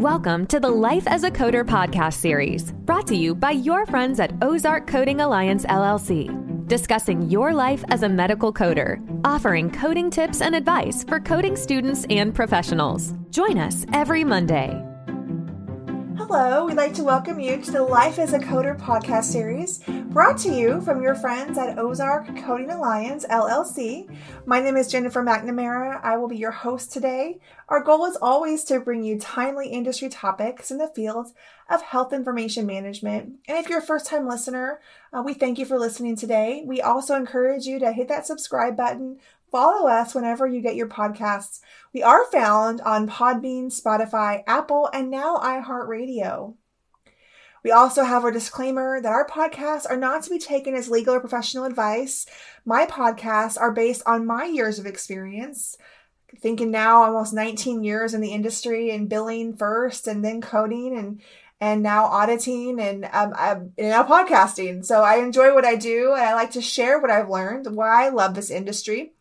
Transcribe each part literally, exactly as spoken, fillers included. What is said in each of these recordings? Welcome to the Life as a Coder podcast series, brought to you by your friends at Ozark Coding Alliance, L L C, discussing your life as a medical coder, offering coding tips and advice for coding students and professionals. Join us every Monday. Hello, we'd like to welcome you to the Life as a Coder podcast series brought to you from your friends at Ozark Coding Alliance, L L C. My name is Jennifer McNamara. I will be your host today. Our goal is always to bring you timely industry topics in the field of health information management. And if you're a first-time listener, uh, we thank you for listening today. We also encourage you to hit that subscribe button. Follow us whenever you get your podcasts. We are found on Podbean, Spotify, Apple, and now iHeartRadio. We also have our disclaimer that our podcasts are not to be taken as legal or professional advice. My podcasts are based on my years of experience, thinking now almost nineteen years in the industry and billing first and then coding and and now auditing and um, I'm now podcasting. So I enjoy what I do and I like to share what I've learned, why I love this industry.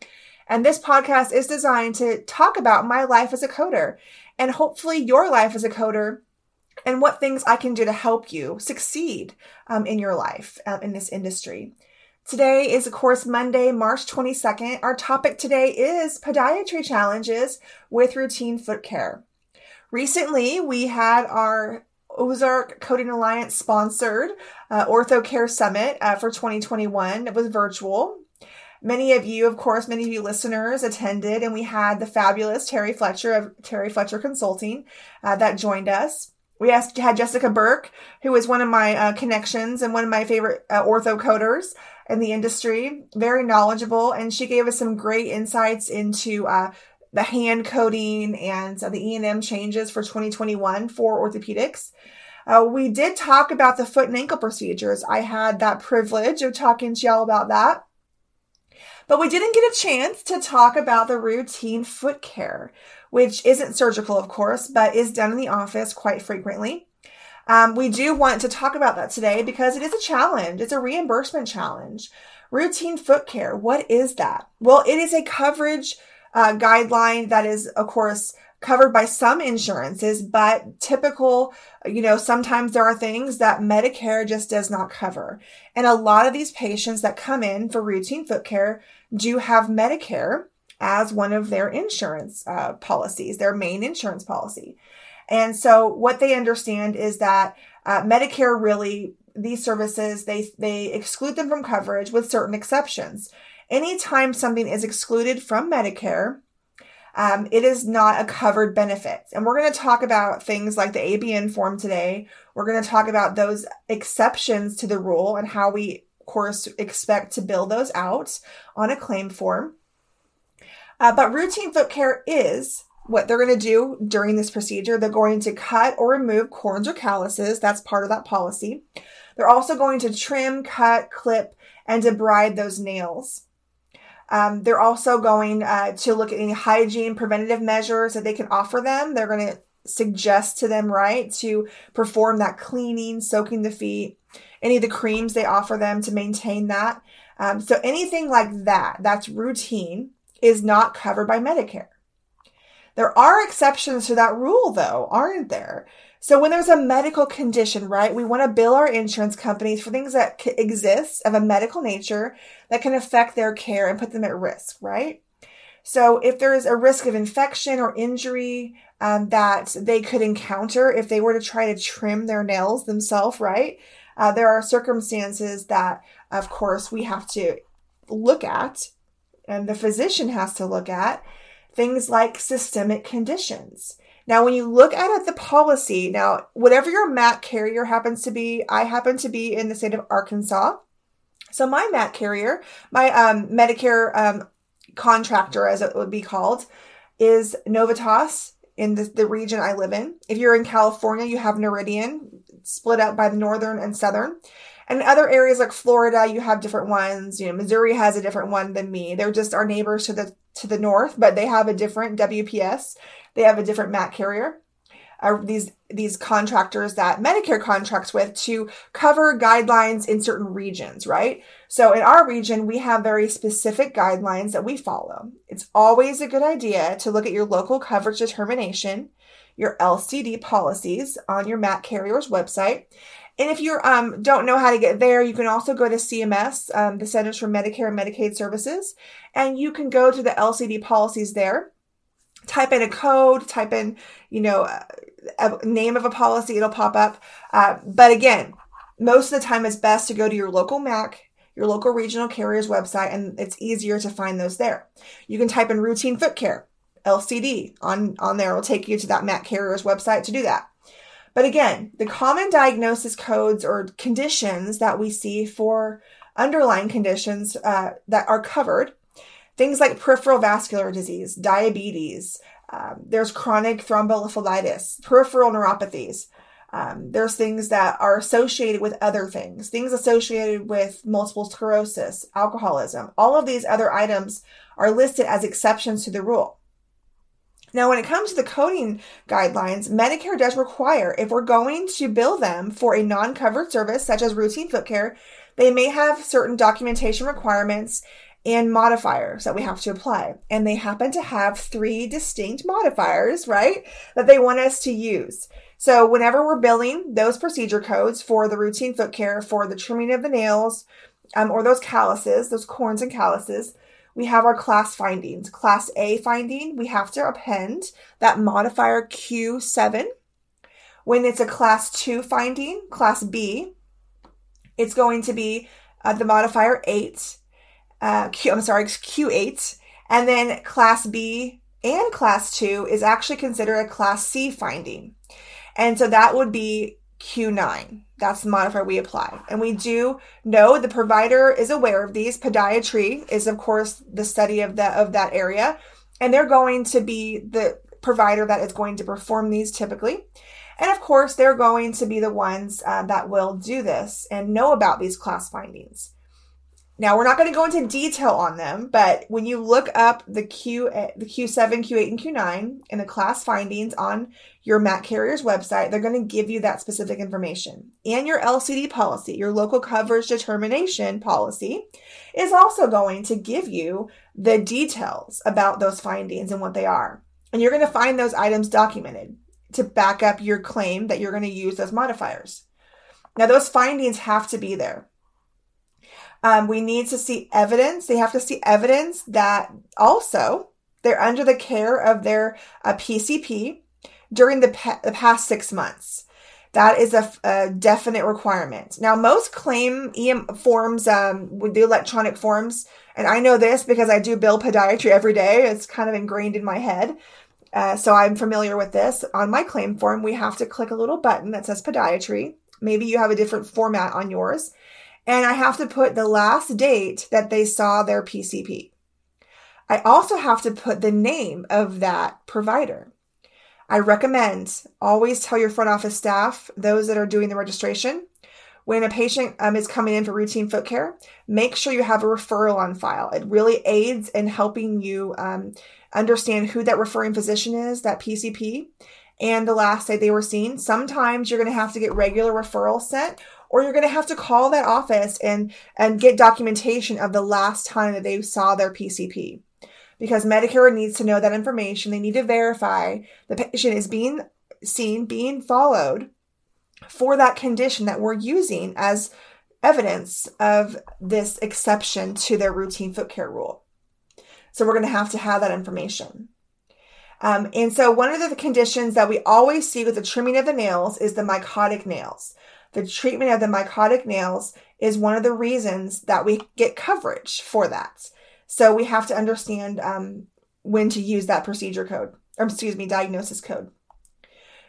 And this podcast is designed to talk about my life as a coder and hopefully your life as a coder and what things I can do to help you succeed um, in your life um, in this industry. Today is, of course, Monday, March twenty-second. Our topic today is podiatry challenges with routine foot care. Recently, we had our Ozark Coding Alliance sponsored uh, Ortho Care Summit uh, for twenty twenty-one. It was virtual. Many of you, of course, many of you listeners attended, and we had the fabulous Terry Fletcher of Terry Fletcher Consulting uh, that joined us. We asked, had Jessica Burke, who is one of my uh, connections and one of my favorite uh, ortho coders in the industry, very knowledgeable, and she gave us some great insights into uh, the hand coding and uh, the E and M changes for twenty twenty-one for orthopedics. Uh, we did talk about the foot and ankle procedures. I had that privilege of talking to y'all about that. But we didn't get a chance to talk about the routine foot care, which isn't surgical, of course, but is done in the office quite frequently. Um, we do want to talk about that today because it is a challenge. It's a reimbursement challenge. Routine foot care, what is that? Well, it is a coverage Uh, guideline that is, of course, covered by some insurances, but typical, you know, sometimes there are things that Medicare just does not cover. And a lot of these patients that come in for routine foot care do have Medicare as one of their insurance uh, policies, their main insurance policy. And so what they understand is that uh, Medicare really, these services, they they exclude them from coverage with certain exceptions. Anytime something is excluded from Medicare, um, it is not a covered benefit. And we're going to talk about things like the A B N form today. We're going to talk about those exceptions to the rule and how we, of course, expect to bill those out on a claim form. Uh, but routine foot care is what they're going to do during this procedure. They're going to cut or remove corns or calluses. That's part of that policy. They're also going to trim, cut, clip, and debride those nails. Um, they're also going uh, to look at any hygiene preventative measures that they can offer them. They're going to suggest to them, right, to perform that cleaning, soaking the feet, any of the creams they offer them to maintain that. Um, so anything like that, that's routine, is not covered by Medicare. There are exceptions to that rule, though, aren't there? So when there's a medical condition, right, we want to bill our insurance companies for things that c- exist of a medical nature that can affect their care and put them at risk, right? So if there is a risk of infection or injury um, that they could encounter if they were to try to trim their nails themselves, right, uh, there are circumstances that, of course, we have to look at and the physician has to look at, things like systemic conditions. Now, when you look at it, the policy, now, whatever your M A C carrier happens to be, I happen to be in the state of Arkansas. So my M A C carrier, my um, Medicare um, contractor, as it would be called, is Novitas in the, the region I live in. If you're in California, you have Noridian, split up by the northern and southern. And other areas like Florida, you have different ones. You know, Missouri has a different one than me. They're just our neighbors to the to the north, but they have a different W P S. They have a different M A C carrier. uh, these these contractors that Medicare contracts with to cover guidelines in certain regions, right? So in our region, we have very specific guidelines that we follow. It's always a good idea to look at your local coverage determination, your L C D policies on your M A C carrier's website. And if you um, don't know how to get there, you can also go to C M S, um, the Centers for Medicare and Medicaid Services, and you can go to the L C D policies there, type in a code, type in, you know, a, a name of a policy, it'll pop up. Uh, but again, most of the time it's best to go to your local M A C, your local regional carrier's website, and it's easier to find those there. You can type in routine foot care, L C D, on, on there. It'll take you to that M A C carrier's website to do that. But again, the common diagnosis codes or conditions that we see for underlying conditions uh, that are covered, things like peripheral vascular disease, diabetes, um, there's chronic thrombolymphitis, peripheral neuropathies. Um, there's things that are associated with other things, things associated with multiple sclerosis, alcoholism. All of these other items are listed as exceptions to the rule. Now, when it comes to the coding guidelines, Medicare does require, if we're going to bill them for a non-covered service, such as routine foot care, they may have certain documentation requirements and modifiers that we have to apply. And they happen to have three distinct modifiers, right, that they want us to use. So whenever we're billing those procedure codes for the routine foot care, for the trimming of the nails, um, or those calluses, those corns and calluses, we have our class findings. Class A finding, we have to append that modifier Q seven. When it's a class two finding, class B, it's going to be uh, the modifier eight, uh, Q, I'm sorry, Q eight. And then class B and class two is actually considered a class C finding. And so that would be Q nine. That's the modifier we apply. And we do know the provider is aware of these. Podiatry is, of course, the study of that of that area. And they're going to be the provider that is going to perform these typically. And of course, they're going to be the ones uh, that will do this and know about these class findings. Now, we're not going to go into detail on them, but when you look up the Q, the Q seven, Q eight, and Q nine and the class findings on your M A C carrier's website, they're going to give you that specific information. And your L C D policy, your local coverage determination policy, is also going to give you the details about those findings and what they are. And you're going to find those items documented to back up your claim that you're going to use those modifiers. Now, those findings have to be there. Um, we need to see evidence. They have to see evidence that also they're under the care of their uh, P C P during the, pa- the past six months. That is a, a definite requirement. Now, most claim E M forms, um, the electronic forms, and I know this because I do bill podiatry every day. It's kind of ingrained in my head. Uh, so I'm familiar with this. On my claim form, we have to click a little button that says podiatry. Maybe you have a different format on yours. And I have to put the last date that they saw their P C P. I also have to put the name of that provider. I recommend always tell your front office staff, those that are doing the registration, when a patient um, is coming in for routine foot care, make sure you have a referral on file. It really aids in helping you um, understand who that referring physician is, that P C P, and the last date they were seen. Sometimes you're going to have to get regular referrals sent, or you're going to have to call that office and, and get documentation of the last time that they saw their P C P. Because Medicare needs to know that information. They need to verify the patient is being seen, being followed for that condition that we're using as evidence of this exception to their routine foot care rule. So we're going to have to have that information. Um, and so one of the conditions that we always see with the trimming of the nails is the mycotic nails. The treatment of the mycotic nails is one of the reasons that we get coverage for that. So we have to understand um, when to use that procedure code, or excuse me, diagnosis code.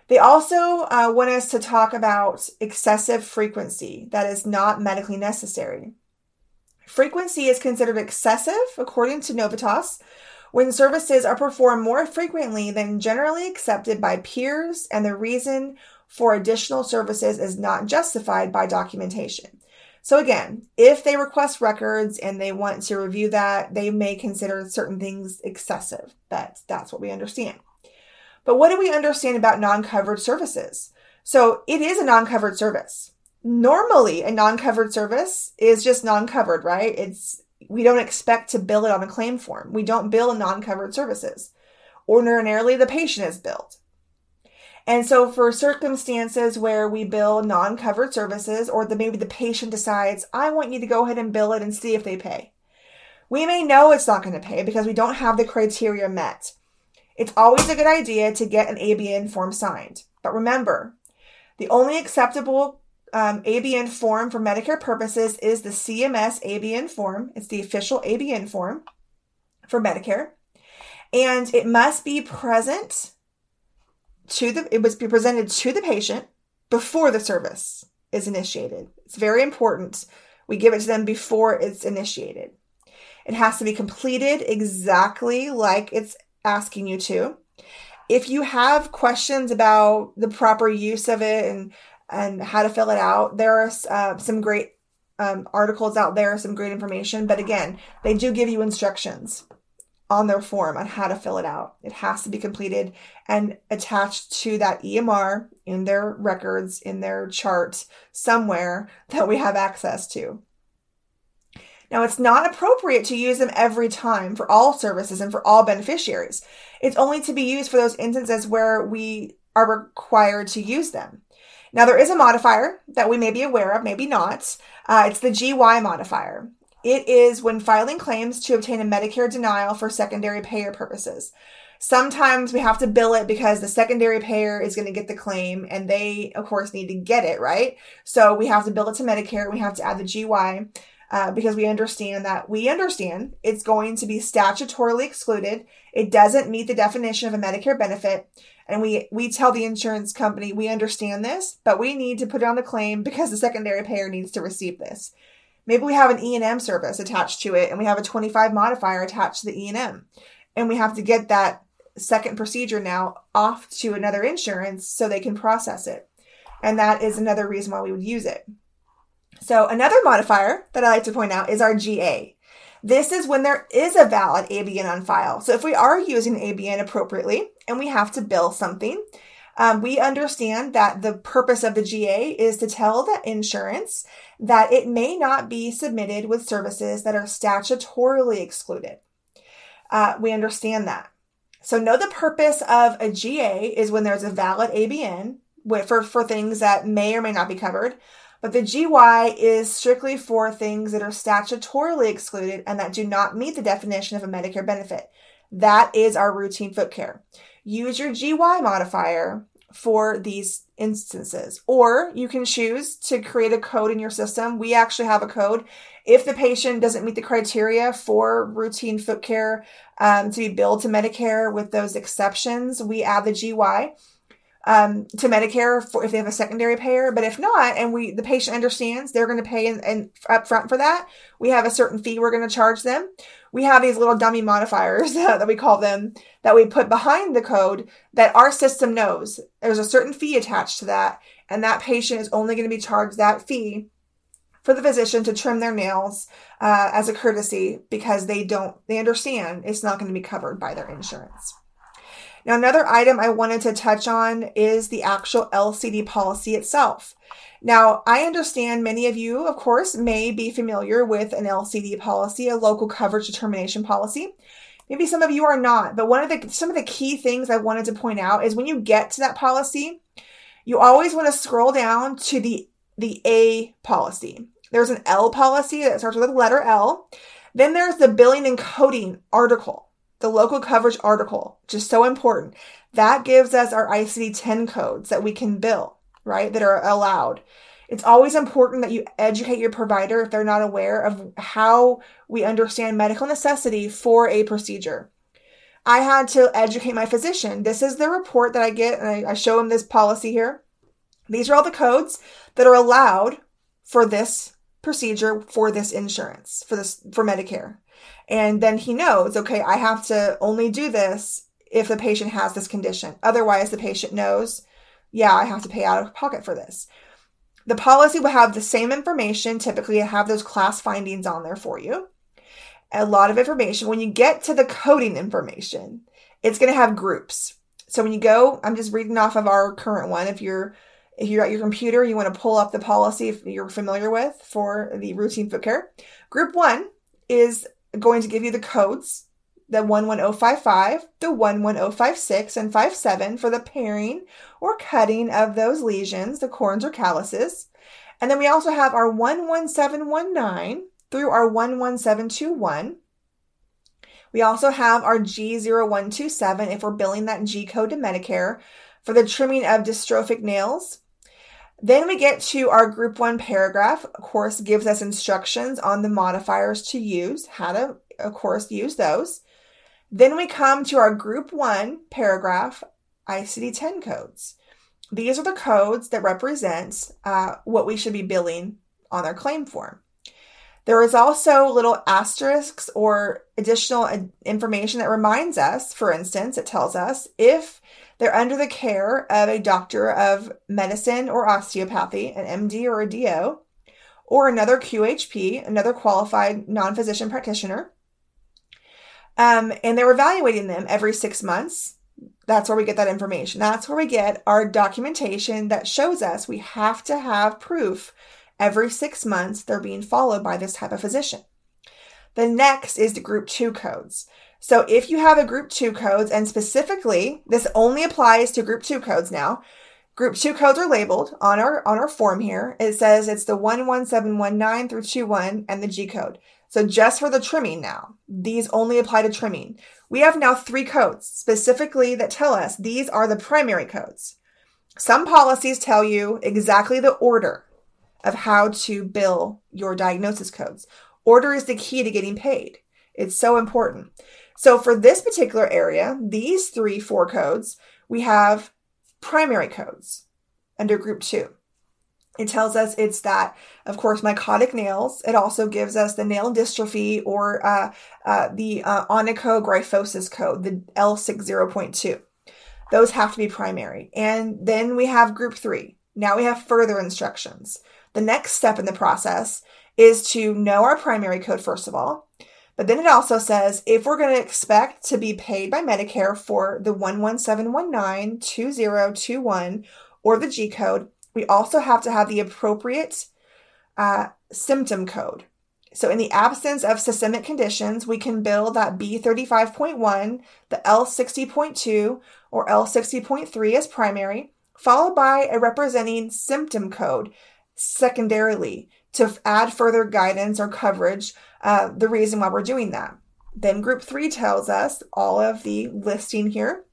They also uh, want us to talk about excessive frequency that is not medically necessary. Frequency is considered excessive, according to Novitas, when services are performed more frequently than generally accepted by peers, and the reason for additional services is not justified by documentation. So again, if they request records and they want to review that, they may consider certain things excessive, but that's what we understand. But what do we understand about non-covered services? So it is a non-covered service. Normally, a non-covered service is just non-covered, right? It's we don't expect to bill it on a claim form. We don't bill non-covered services. Ordinarily, the patient is billed. And so for circumstances where we bill non-covered services, or the, maybe the patient decides, I want you to go ahead and bill it and see if they pay. We may know it's not going to pay because we don't have the criteria met. It's always a good idea to get an A B N form signed. But remember, the only acceptable um, A B N form for Medicare purposes is the C M S A B N form. It's the official A B N form for Medicare. And it must be present to the, it must be presented to the patient before the service is initiated. It's very important. We give it to them before it's initiated. It has to be completed exactly like it's asking you to. If you have questions about the proper use of it and, and how to fill it out, there are uh, some great um, articles out there, some great information. But again, they do give you instructions on their form on how to fill it out. It has to be completed and attached to that E M R in their records, in their chart somewhere that we have access to. Now, it's not appropriate to use them every time for all services and for all beneficiaries. It's only to be used for those instances where we are required to use them. Now, there is a modifier that we may be aware of, maybe not. Uh, it's the G Y modifier. It is when filing claims to obtain a Medicare denial for secondary payer purposes. Sometimes we have to bill it because the secondary payer is going to get the claim and they, of course, need to get it, right? So we have to bill it to Medicare. We have to add the G Y. Uh, because we understand that we understand it's going to be statutorily excluded. It doesn't meet the definition of a Medicare benefit. And we, we tell the insurance company, we understand this, but we need to put on a claim because the secondary payer needs to receive this. Maybe we have an E and M service attached to it and we have a twenty-five modifier attached to the E and M. And we have to get that second procedure now off to another insurance so they can process it. And that is another reason why we would use it. So another modifier that I like to point out is our G A. This is when there is a valid A B N on file. So if we are using A B N appropriately and we have to bill something, um, we understand that the purpose of the G A is to tell the insurance that it may not be submitted with services that are statutorily excluded. Uh, we understand that. So know the purpose of a G A is when there's a valid A B N for, for things that may or may not be covered. But the G Y is strictly for things that are statutorily excluded and that do not meet the definition of a Medicare benefit. That is our routine foot care. Use your G Y modifier for these instances, or you can choose to create a code in your system. We actually have a code. If the patient doesn't meet the criteria for routine foot care um, to be billed to Medicare with those exceptions, we add the G Y. Um, to Medicare for if they have a secondary payer, but if not, and we the patient understands they're going to pay in, in, up front for that, we have a certain fee we're going to charge them. We have these little dummy modifiers that we call them that we put behind the code that our system knows there's a certain fee attached to that, and that patient is only going to be charged that fee for the physician to trim their nails uh, as a courtesy because they don't they understand it's not going to be covered by their insurance. Now, another item I wanted to touch on is the actual L C D policy itself. Now, I understand many of you, of course, may be familiar with an L C D policy, a local coverage determination policy. Maybe some of you are not, but one of the some of the key things I wanted to point out is when you get to that policy, you always want to scroll down to the, the A policy. There's an L policy that starts with the letter L. Then there's the billing and coding article. The local coverage article, which is so important, that gives us our I C D ten codes that we can bill, right, that are allowed. It's always important that you educate your provider if they're not aware of how we understand medical necessity for a procedure. I had to educate my physician. This is the report that I get, and I, I show him this policy here. These are all the codes that are allowed for this procedure, for this insurance, for this for Medicare. And then he knows, okay, I have to only do this if the patient has this condition. Otherwise, the patient knows, yeah, I have to pay out of pocket for this. The policy will have the same information. Typically, I have those class findings on there for you. A lot of information. When you get to the coding information, it's going to have groups. So when you go, I'm just reading off of our current one. If you're if you're at your computer, you want to pull up the policy if you're familiar with for the routine foot care. Group one is going to give you the codes, the one one oh five five, the one one oh five six, and five seven for the pairing or cutting of those lesions, the corns or calluses. And then we also have our one one seven one nine through our one one seven two one. We also have our G zero one two seven if we're billing that G code to Medicare for the trimming of dystrophic nails. Then we get to our group one paragraph. Of course, gives us instructions on the modifiers to use, how to, of course, use those. Then we come to our group one paragraph I C D ten codes. These are the codes that represent uh, what we should be billing on our claim form. There is also little asterisks or additional information that reminds us, for instance, it tells us if they're under the care of a doctor of medicine or osteopathy, an M D or a D O, or another Q H P, another qualified non-physician practitioner. Um, and they're evaluating them every six months. That's where we get that information. That's where we get our documentation that shows us we have to have proof every six months they're being followed by this type of physician. The next is the group two codes. So if you have a group two codes, and specifically, this only applies to group two codes now. Group two codes are labeled on our on our form here. It says it's the one one seven one nine through two one and the G code. So just for the trimming now, these only apply to trimming. We have now three codes specifically that tell us these are the primary codes. Some policies tell you exactly the order of how to bill your diagnosis codes. Order is the key to getting paid. It's so important. So for this particular area, these three, four codes, we have primary codes under group two. It tells us it's that, of course, mycotic nails. It also gives us the nail dystrophy or uh, uh, the uh, onychogryphosis code, the L sixty point two. Those have to be primary. And then we have group three. Now we have further instructions. The next step in the process is to know our primary code, first of all. But then it also says if we're going to expect to be paid by Medicare for the one one seven one nine, two zero two one, or the G code, we also have to have the appropriate uh, symptom code. So in the absence of systemic conditions, we can bill that B thirty-five point one, the L sixty point two, or L sixty point three as primary, followed by a representing symptom code secondarily to add further guidance or coverage, uh, the reason why we're doing that. Then group three tells us all of the listing here.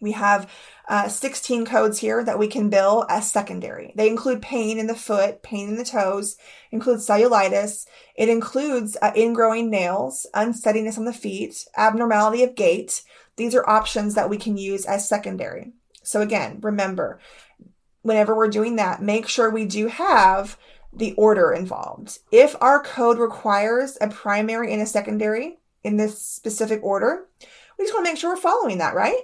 We have uh, sixteen codes here that we can bill as secondary. They include pain in the foot, pain in the toes, includes cellulitis. It includes uh, ingrowing nails, unsteadiness on the feet, abnormality of gait. These are options that we can use as secondary. So again, remember, whenever we're doing that, make sure we do have the order involved. If our code requires a primary and a secondary in this specific order, we just want to make sure we're following that, right?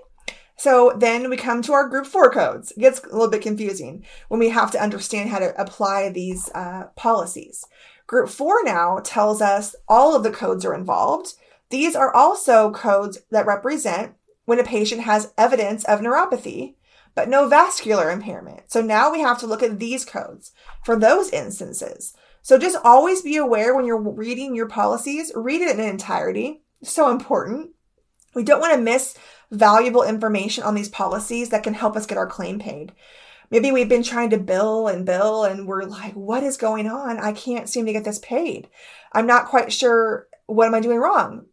So then we come to our group four codes. It gets a little bit confusing when we have to understand how to apply these uh, policies. Group four now tells us all of the codes are involved. These are also codes that represent when a patient has evidence of neuropathy, but no vascular impairment. So now we have to look at these codes for those instances. So just always be aware when you're reading your policies, read it in entirety. So important. We don't want to miss valuable information on these policies that can help us get our claim paid. Maybe we've been trying to bill and bill and we're like, what is going on? I can't seem to get this paid. I'm not quite sure. What am I doing wrong?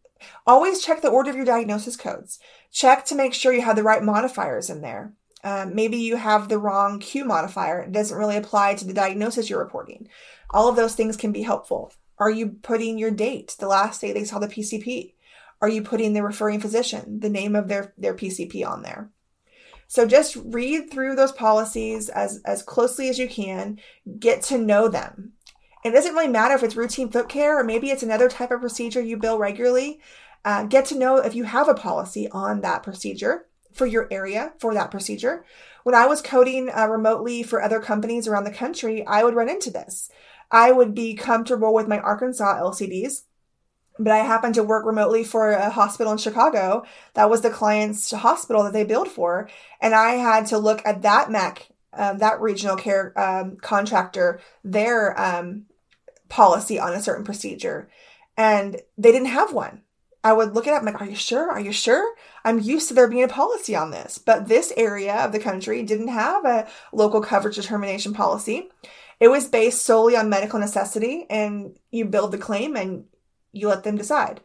Always check the order of your diagnosis codes. Check to make sure you have the right modifiers in there. Uh, maybe you have the wrong Q modifier. It doesn't really apply to the diagnosis you're reporting. All of those things can be helpful. Are you putting your date, the last day they saw the P C P? Are you putting the referring physician, the name of their, their P C P on there? So just read through those policies as, as closely as you can, get to know them. It doesn't really matter if it's routine foot care or maybe it's another type of procedure you bill regularly. Uh, get to know if you have a policy on that procedure for your area, for that procedure. When I was coding uh, remotely for other companies around the country, I would run into this. I would be comfortable with my Arkansas L C Ds. But I happened to work remotely for a hospital in Chicago. That was the client's hospital that they billed for. And I had to look at that M E C, um, that regional care um, contractor, their um, policy on a certain procedure. And they didn't have one. I would look it up. I'm like, are you sure? Are you sure? I'm used to there being a policy on this. But this area of the country didn't have a local coverage determination policy. It was based solely on medical necessity. And you build the claim and you let them decide.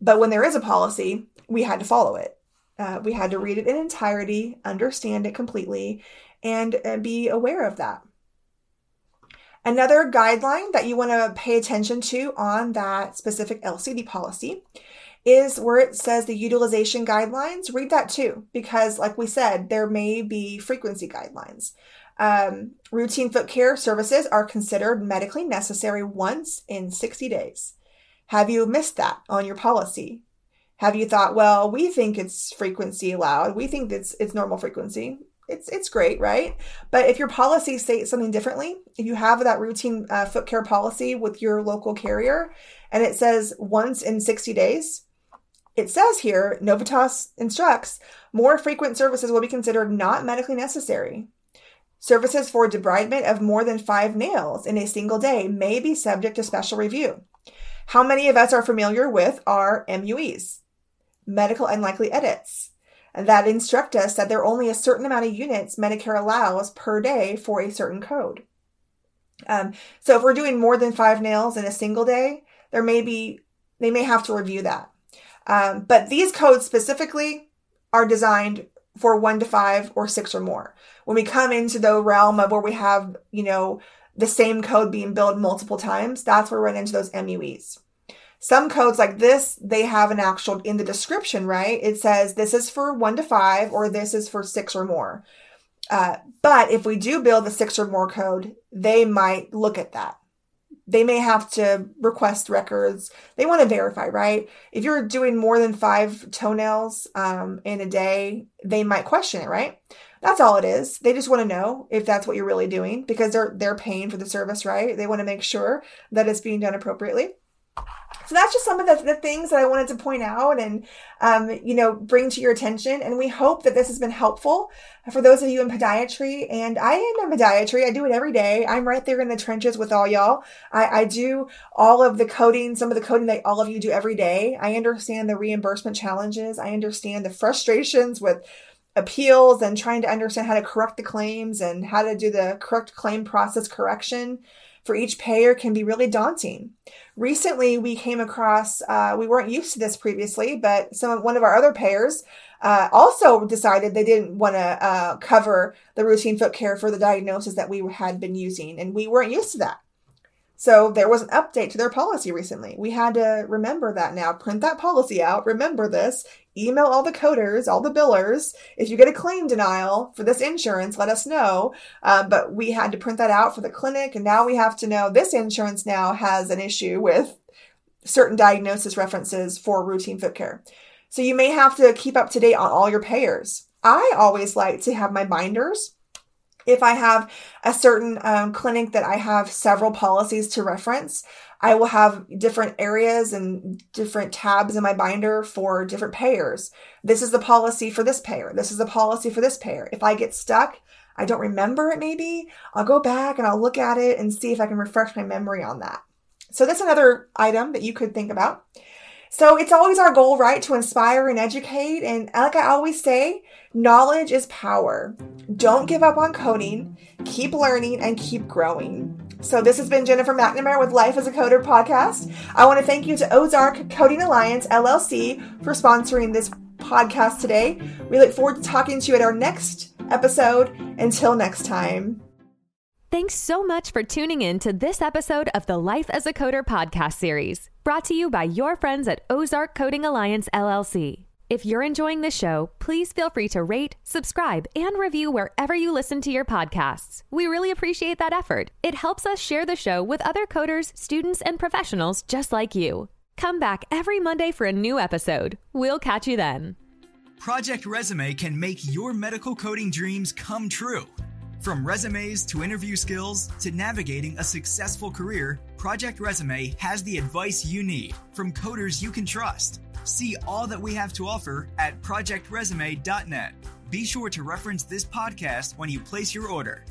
But when there is a policy, we had to follow it. Uh, we had to read it in entirety, understand it completely, and uh, be aware of that. Another guideline that you want to pay attention to on that specific L C D policy is where it says the utilization guidelines. Read that too, because like we said, there may be frequency guidelines. Um, routine foot care services are considered medically necessary once in sixty days. Have you missed that on your policy? Have you thought, well, we think it's frequency allowed. We think it's it's normal frequency. It's it's great, right? But if your policy states something differently, if you have that routine uh, foot care policy with your local carrier, and it says once in sixty days, it says here, Novitas instructs, more frequent services will be considered not medically necessary. Services for debridement of more than five nails in a single day may be subject to special review. How many of us are familiar with our M U Es, medical unlikely edits, that instruct us that there are only a certain amount of units Medicare allows per day for a certain code. Um, so if we're doing more than five nails in a single day, there may be, they may have to review that. Um, but these codes specifically are designed for one to five or six or more. When we come into the realm of where we have, you know, the same code being billed multiple times, that's where we run into those M U Es. Some codes like this, they have an actual, in the description, right? It says this is for one to five, or this is for six or more. Uh, but if we do bill the six or more code, they might look at that. They may have to request records. They want to verify, right? If you're doing more than five toenails um, in a day, they might question it, right? That's all it is. They just want to know if that's what you're really doing, because they're they're paying for the service, right? They want to make sure that it's being done appropriately. So that's just some of the, the things that I wanted to point out and, um, you know, bring to your attention. And we hope that this has been helpful for those of you in podiatry. And I am in podiatry. I do it every day. I'm right there in the trenches with all y'all. I, I do all of the coding, some of the coding that all of you do every day. I understand the reimbursement challenges. I understand the frustrations with appeals and trying to understand how to correct the claims and how to do the correct claim process correction for each payer can be really daunting. Recently, we came across, uh, we weren't used to this previously, but some one of our other payers uh, also decided they didn't want to uh, cover the routine foot care for the diagnosis that we had been using, and we weren't used to that. So there was an update to their policy recently. We had to remember that now, print that policy out, remember this, email all the coders, all the billers. If you get a claim denial for this insurance, let us know. Um, but we had to print that out for the clinic. And now we have to know this insurance now has an issue with certain diagnosis references for routine foot care. So you may have to keep up to date on all your payers. I always like to have my binders. If I have a certain um, clinic that I have several policies to reference, I will have different areas and different tabs in my binder for different payers. This is the policy for this payer. This is the policy for this payer. If I get stuck, I don't remember it maybe, I'll go back and I'll look at it and see if I can refresh my memory on that. So that's another item that you could think about. So it's always our goal, right, to inspire and educate. And like I always say, knowledge is power. Don't give up on coding. Keep learning and keep growing. So this has been Jennifer McNamara with Life as a Coder podcast. I want to thank you to Ozark Coding Alliance, L L C, for sponsoring this podcast today. We look forward to talking to you at our next episode. Until next time. Thanks so much for tuning in to this episode of the Life as a Coder podcast series, brought to you by your friends at Ozark Coding Alliance, L L C. If you're enjoying the show, please feel free to rate, subscribe, and review wherever you listen to your podcasts. We really appreciate that effort. It helps us share the show with other coders, students, and professionals just like you. Come back every Monday for a new episode. We'll catch you then. Project Resume can make your medical coding dreams come true. From resumes to interview skills to navigating a successful career, Project Resume has the advice you need from coders you can trust. See all that we have to offer at project resume dot net. Be sure to reference this podcast when you place your order.